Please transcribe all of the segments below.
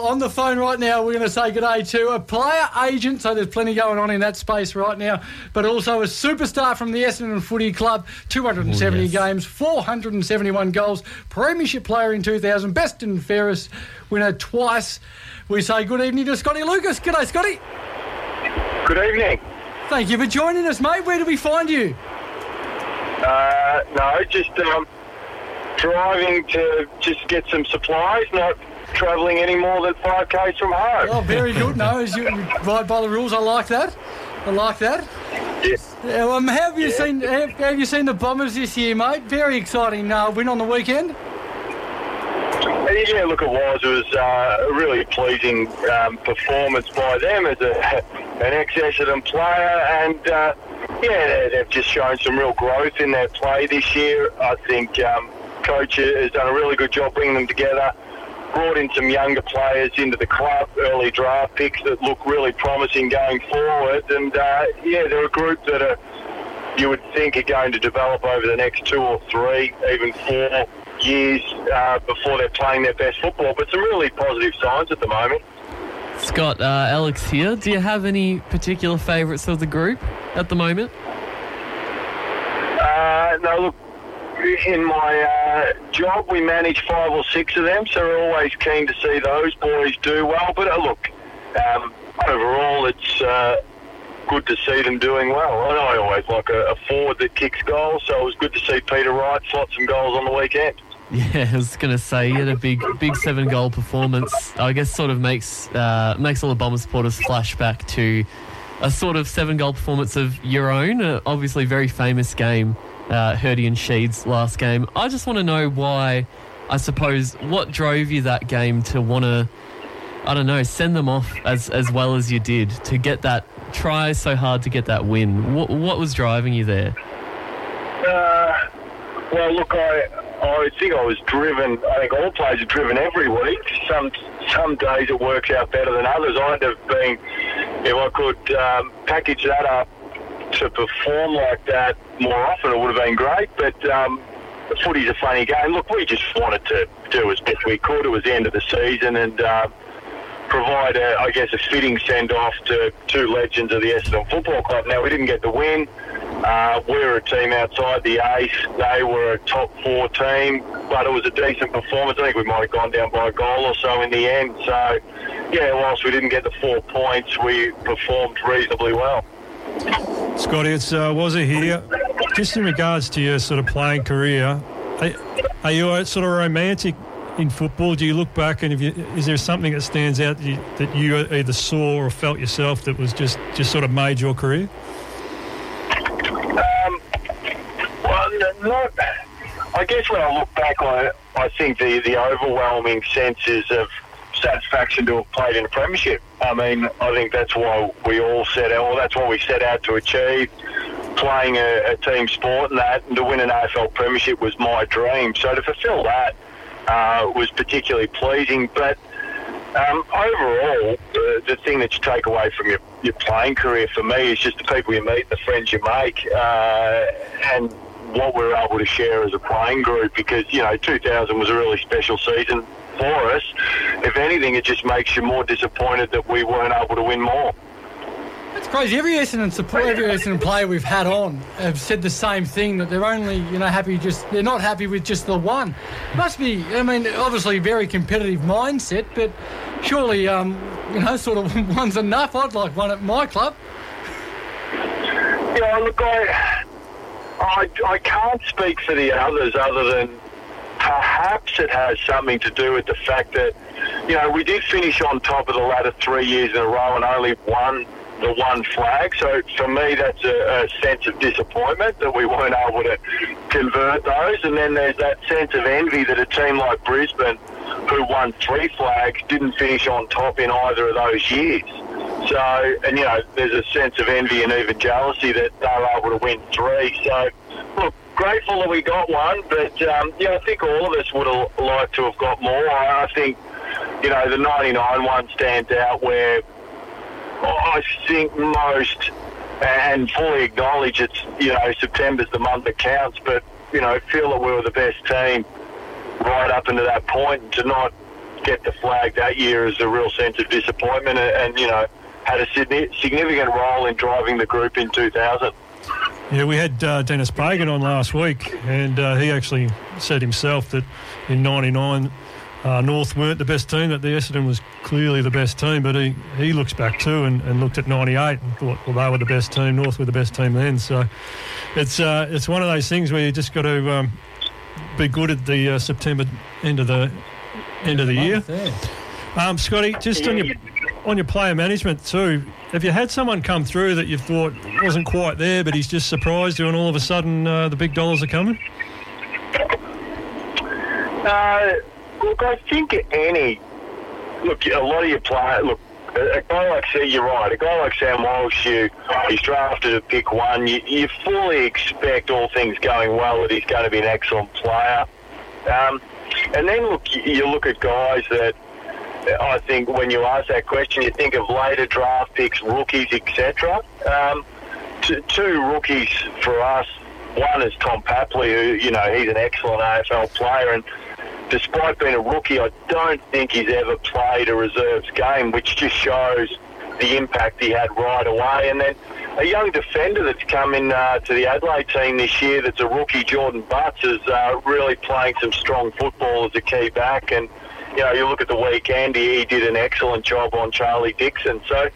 On the phone right now, we're going to say good day to a player agent, so there's plenty going on in that space right now, but also a superstar from the Essendon Footy Club, 270 games, 471 goals, premiership player in 2000, best and fairest winner twice. We say good evening to Scotty Lucas. Good day, Scotty. Good evening. Thank you for joining us, mate. Where do we find you? Driving to just get some supplies, not travelling any more than 5Ks from home. Oh, very good. No, as you ride by the rules, I like that. I like that. Yes. Have you seen the Bombers this year, mate? Very exciting win on the weekend. Yeah, look, it was. It was a really pleasing performance by them as an ex-Essendon player, and they've just shown some real growth in their play this year. I think Coach has done a really good job bringing them together. Brought in some younger players into the club, early draft picks that look really promising going forward, and they're a group that you would think are going to develop over the next 2 or 3, even 4 years before they're playing their best football. But some really positive signs at the moment. Scott, Alex here. Do you have any particular favourites of the group at the moment? No, look. In my job, we manage 5 or 6 of them, so we're always keen to see those boys do well. But overall, it's good to see them doing well. And I always like a forward that kicks goals, so it was good to see Peter Wright slot some goals on the weekend. Yeah, I was going to say, he had a big 7-goal performance. I guess sort of makes all the Bombers supporters flashback to a sort of 7-goal performance of your own, obviously very famous game. Herdy and Sheed's last game. I just want to know what drove you that game to want to, send them off as well as you did, to get that, try so hard to get that win. What was driving you there? Well, look, I think I was driven. I think all players are driven every week. Some days it works out better than others. I'd have been, if I could package that up to perform like that more often, it would have been great, but footy's a funny game. Look, we just wanted to do as best we could. It was the end of the season, and provide, a fitting send-off to 2 legends of the Essendon Football Club. Now, we didn't get the win. We're a team outside the eighth. They were a top 4 team, but it was a decent performance. I think we might have gone down by a goal or so in the end. So, whilst we didn't get the 4 points, we performed reasonably well. Scotty, it's Wazza here. Just in regards to your sort of playing career, are you sort of romantic in football? Do you look back and is there something that stands out that you either saw or felt yourself that was just sort of made your career? When I look back, I think the overwhelming sense is of satisfaction to have played in a premiership. I mean, I think that's why that's what we set out to achieve, playing a team sport and that, and to win an AFL premiership was my dream. So to fulfil that was particularly pleasing. But overall, the thing that you take away from your playing career for me is just the people you meet, the friends you make, and what we're able to share as a playing group, because, 2000 was a really special season for us. If anything, it just makes you more disappointed that we weren't able to win more. That's crazy. Every Essendon player we've had on have said the same thing, that they're only, they're not happy with just the one. Must be, obviously very competitive mindset, but surely, sort of one's enough. I'd like one at my club. Yeah, look, I can't speak for the others other than perhaps it has something to do with the fact that, we did finish on top of the ladder 3 years in a row and only won the one flag. So for me, that's a sense of disappointment that we weren't able to convert those. And then there's that sense of envy that a team like Brisbane, who won 3 flags, didn't finish on top in either of those years. So, there's a sense of envy and even jealousy that they were able to win 3. So, look, grateful that we got one, but I think all of us would have liked to have got more. I think, the 99 one stands out, where I think most and fully acknowledge it's, September's the month that counts, but, feel that we were the best team right up into that point, and to not get the flag that year as a real sense of disappointment, and you know, had a significant role in driving the group in 2000. Yeah, we had Dennis Pagan on last week, and he actually said himself that in '99 North weren't the best team, that the Essendon was clearly the best team, but he looks back too and looked at '98 and thought, well, they were the best team, North were the best team then. So it's one of those things where you just got to be good at the September end of the year. Scotty, just on your player management too, have you had someone come through that you thought wasn't quite there, but he's just surprised you, and all of a sudden the big dollars are coming? Look, I think a lot of your players. Look, a guy like Sam, you're right. A guy like Sam Walsh, he's drafted at pick one. You fully expect, all things going well, that he's going to be an excellent player. And then look, you look at guys that I think when you ask that question, you think of later draft picks, rookies, etc. Two rookies for us. One is Tom Papley, who, you know, he's an excellent AFL player, and despite being a rookie, I don't think he's ever played a reserves game, which just shows the impact he had right away. And then a young defender that's come in to the Adelaide team this year, that's a rookie, Jordan Butts, is really playing some strong football as a key back. And, you know, you look at the weekend, he did an excellent job on Charlie Dixon. So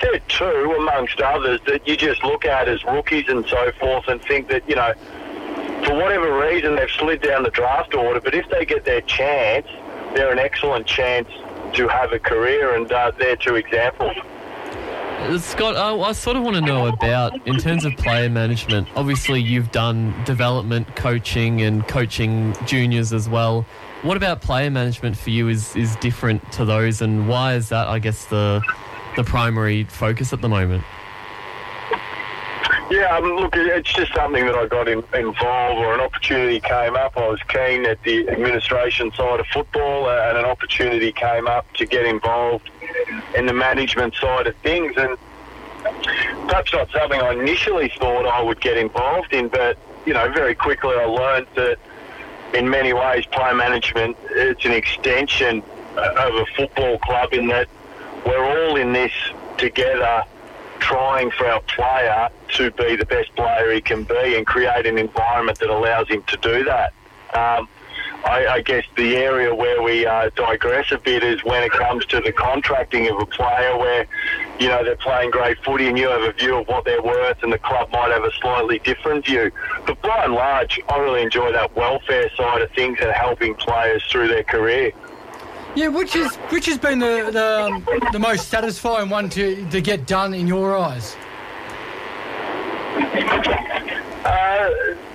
there are two, amongst others, that you just look at as rookies and so forth and think that, you know, for whatever reason, they've slid down the draft order, but if they get their chance, they're an excellent chance to have a career, and they're two examples. Scott, I sort of want to know about, in terms of player management, obviously you've done development coaching and coaching juniors as well. What about player management for you is different to those, and why is that, I guess, the primary focus at the moment? Yeah, look, it's just something that I got involved, or an opportunity came up. I was keen at the administration side of football, and an opportunity came up to get involved in the management side of things. And perhaps not something I initially thought I would get involved in, but, you know, very quickly I learned that in many ways player management, it's an extension of a football club, in that we're all in this together, trying for our player to be the best player he can be and create an environment that allows him to do that. I guess the area where we digress a bit is when it comes to the contracting of a player, where, you know, they're playing great footy and you have a view of what they're worth, and the club might have a slightly different view. But by and large, I really enjoy that welfare side of things and helping players through their career. Yeah, which has been the most satisfying one to get done in your eyes?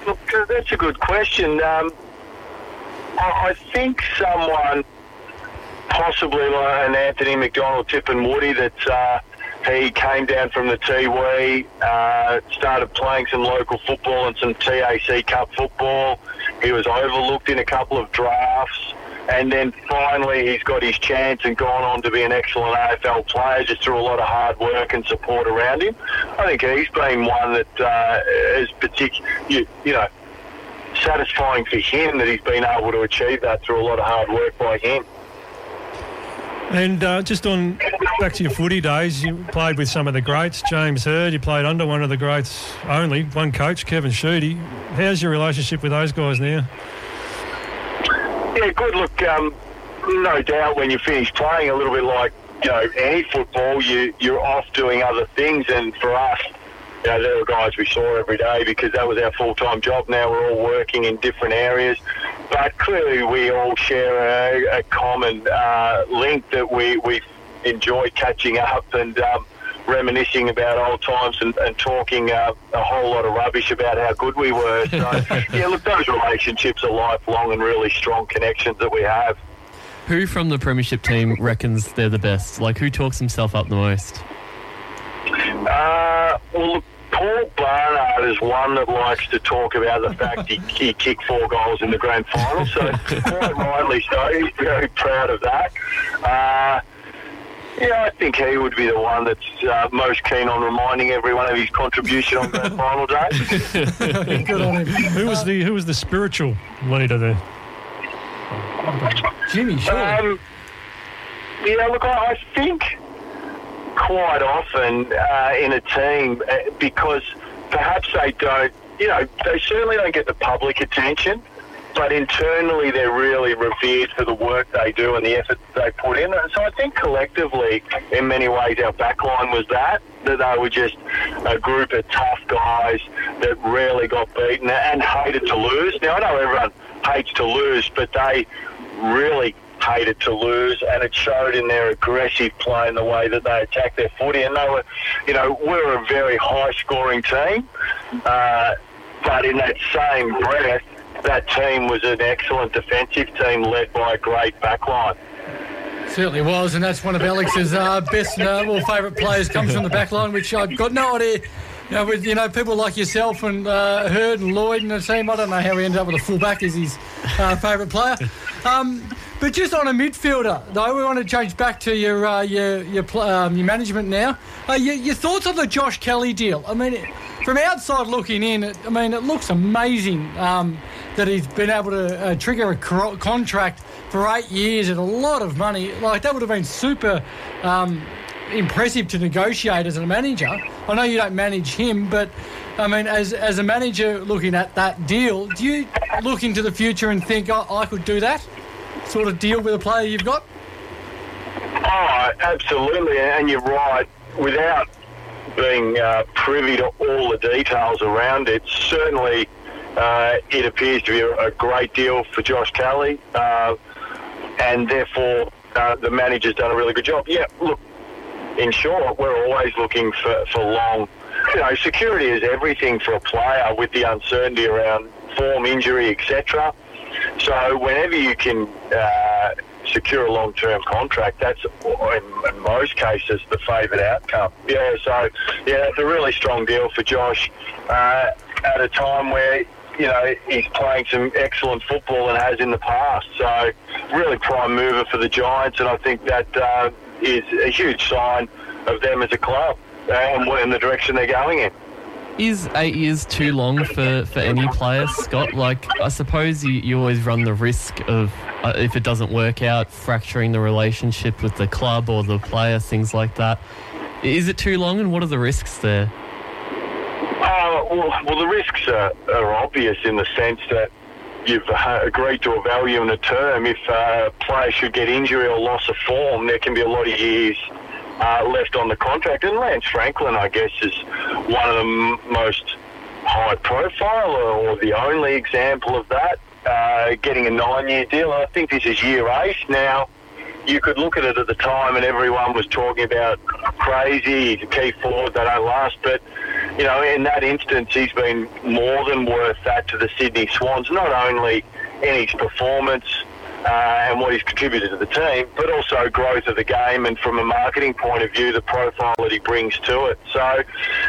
Look, that's a good question. I think someone possibly like an Anthony McDonald, Tippin Woody, that he came down from the Tiwi, started playing some local football and some TAC Cup football. He was overlooked in a couple of drafts. And then finally he's got his chance and gone on to be an excellent AFL player just through a lot of hard work and support around him. I think he's been one that is particularly, you know, satisfying for him that he's been able to achieve that through a lot of hard work by him. And just on back to your footy days, you played with some of the greats, James Hird, you played under one of the greats only, one coach, Kevin Sheedy. How's your relationship with those guys now? Yeah, good. Look, no doubt when you finish playing, a little bit like, you know, any football, you're off doing other things. And for us, you know, there were guys we saw every day because that was our full-time job. Now we're all working in different areas. But clearly we all share a common link that we enjoy catching up and reminiscing about old times and talking a whole lot of rubbish about how good we were. So, yeah, look, those relationships are lifelong and really strong connections that we have. Who from the Premiership team reckons they're the best? Like, who talks himself up the most? Well, look, Paul Barnard is one that likes to talk about the fact he kicked 4 goals in the grand final, so quite rightly so. He's very proud of that. Yeah, I think he would be the one that's most keen on reminding everyone of his contribution on grand final day. Good on him. Who was the spiritual leader there? Jimmy, sure. Yeah, look, I think quite often in a team, because perhaps they don't, you know, they certainly don't get the public attention, but internally they're really revered for the work they do and the effort they put in. So I think collectively, in many ways, our backline was that they were just a group of tough guys that rarely got beaten and hated to lose. Now, I know everyone hates to lose, but they really hated to lose, and it showed in their aggressive play and the way that they attacked their footy. And they were, you know, we were a very high-scoring team, but in that same breath, that team was an excellent defensive team led by a great backline. Certainly was, and that's one of Alex's best or favourite players comes from the backline, which I've got no idea. You know, with, you know, people like yourself and Hird and Lloyd and the team, I don't know how he ended up with a fullback as his favourite player. But just on a midfielder, though, we want to change back to your management now. Your thoughts on the Josh Kelly deal? I mean, from outside looking in, it looks amazing that he's been able to trigger a contract for 8 years at a lot of money. Like, that would have been super impressive to negotiate as a manager. I know you don't manage him, but, I mean, as a manager looking at that deal, do you look into the future and think, oh, I could do that sort of deal with a player you've got? Oh, absolutely, and you're right. Without being privy to all the details around it, certainly it appears to be a great deal for Josh Kelly, and therefore the manager's done a really good job. Yeah, look, in short, we're always looking for long. You know, security is everything for a player with the uncertainty around form, injury, etc. So whenever you can secure a long-term contract, that's, in most cases, the favoured outcome. Yeah, so, yeah, it's a really strong deal for Josh at a time where, you know, he's playing some excellent football and has in the past. So really prime mover for the Giants, and I think that is a huge sign of them as a club and the direction they're going in. Is 8 years too long for any player, Scott? Like, I suppose you always run the risk of, if it doesn't work out, fracturing the relationship with the club or the player, things like that. Is it too long, and what are the risks there? Well, the risks are obvious in the sense that you've agreed to a value and a term. If a player should get injury or loss of form, there can be a lot of years left on the contract, and Lance Franklin, I guess, is one of the most high-profile or the only example of that, getting a 9-year deal. I think this is year 8 now. You could look at it at the time, and everyone was talking about crazy, he's a key forward, they don't last, but, you know, in that instance, he's been more than worth that to the Sydney Swans, not only in his performance, and what he's contributed to the team, but also growth of the game and from a marketing point of view, the profile that he brings to it. So,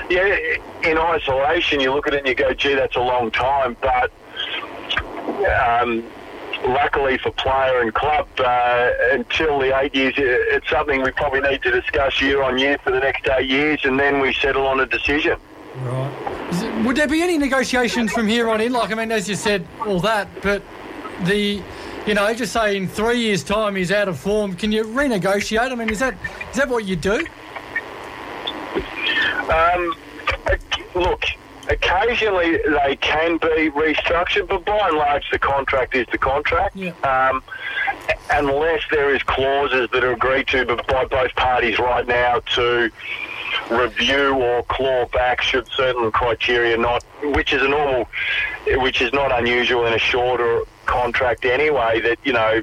yeah, in isolation, you look at it and you go, gee, that's a long time. But luckily for player and club, until the 8 years, it's something we probably need to discuss year on year for the next 8 years, and then we settle on a decision. Right. Would there be any negotiations from here on in? Like, I mean, as you said, all that, but the... You know, just say in 3 years' time he's out of form. Can you renegotiate? I mean, is that what you do? Look, occasionally they can be restructured, but by and large the contract is the contract. Yeah. Unless there is clauses that are agreed to by both parties right now to review or claw back should certain criteria not, which is not unusual in a shorter contract anyway, that, you know,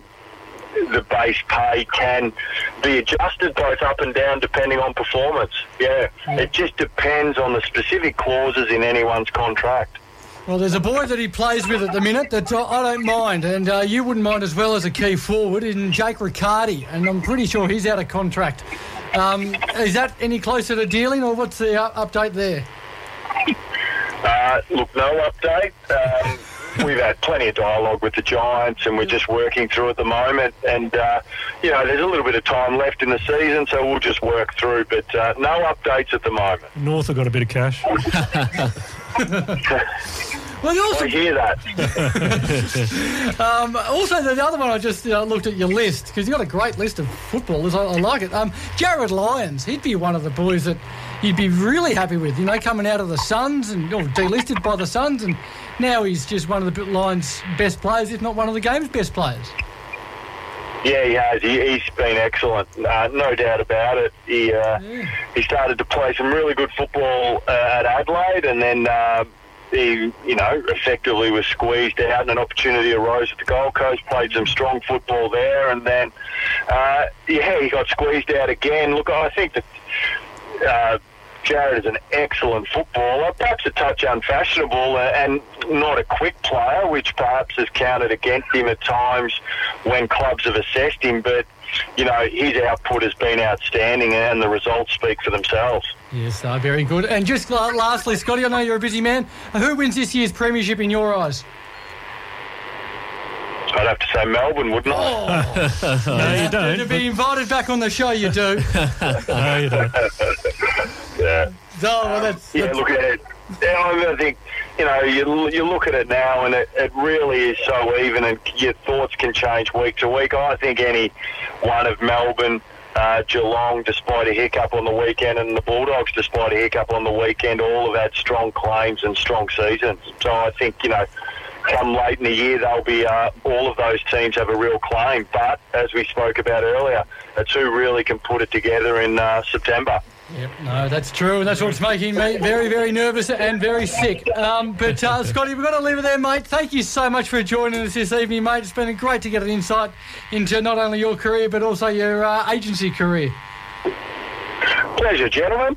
the base pay can be adjusted both up and down depending on performance. Yeah, it just depends on the specific clauses in anyone's contract. Well, there's a boy that he plays with at the minute that I don't mind, and you wouldn't mind as well as a key forward, in Jake Riccardi, and I'm pretty sure he's out of contract. Is that any closer to dealing, or what's the update there? Look, no update. We've had plenty of dialogue with the Giants, and we're just working through at the moment. And, you know, there's a little bit of time left in the season, so we'll just work through. But no updates at the moment. North have got a bit of cash. Well, also, I hear that. Also, the other one I just looked at your list, because you've got a great list of footballers. I like it. Jared Lyons, he'd be one of the boys that you'd be really happy with, you know, coming out of the Suns and delisted by the Suns, and now he's just one of the Lions' best players, if not one of the game's best players. Yeah, he has. He's been excellent, no doubt about it. He started to play some really good football at Adelaide, and then he, effectively was squeezed out, and an opportunity arose at the Gold Coast. Played some strong football there, and then he got squeezed out again. Look, I think that Jared is an excellent footballer, perhaps a touch unfashionable and not a quick player, which perhaps has counted against him at times when clubs have assessed him, but his output has been outstanding and the results speak for themselves. Yes, very good. And just lastly, Scotty, I know you're a busy man, who wins this year's premiership in your eyes? I'd have to say Melbourne, wouldn't I? Oh. No, you don't. To be invited back on the show, you do. No, you don't. Yeah. That's... Look at it. I think, you look at it now, and it really is so even, and your thoughts can change week to week. I think any one of Melbourne, Geelong, despite a hiccup on the weekend, and the Bulldogs, despite a hiccup on the weekend, all have had strong claims and strong seasons. So I think, come late in the year, they'll be all of those teams have a real claim. But as we spoke about earlier, the two really can put it together in September. Yep, no, that's true, and that's what's making me very, very nervous and very sick. But Scotty, we've got to leave it there, mate. Thank you so much for joining us this evening, mate. It's been great to get an insight into not only your career but also your agency career. Pleasure, gentlemen.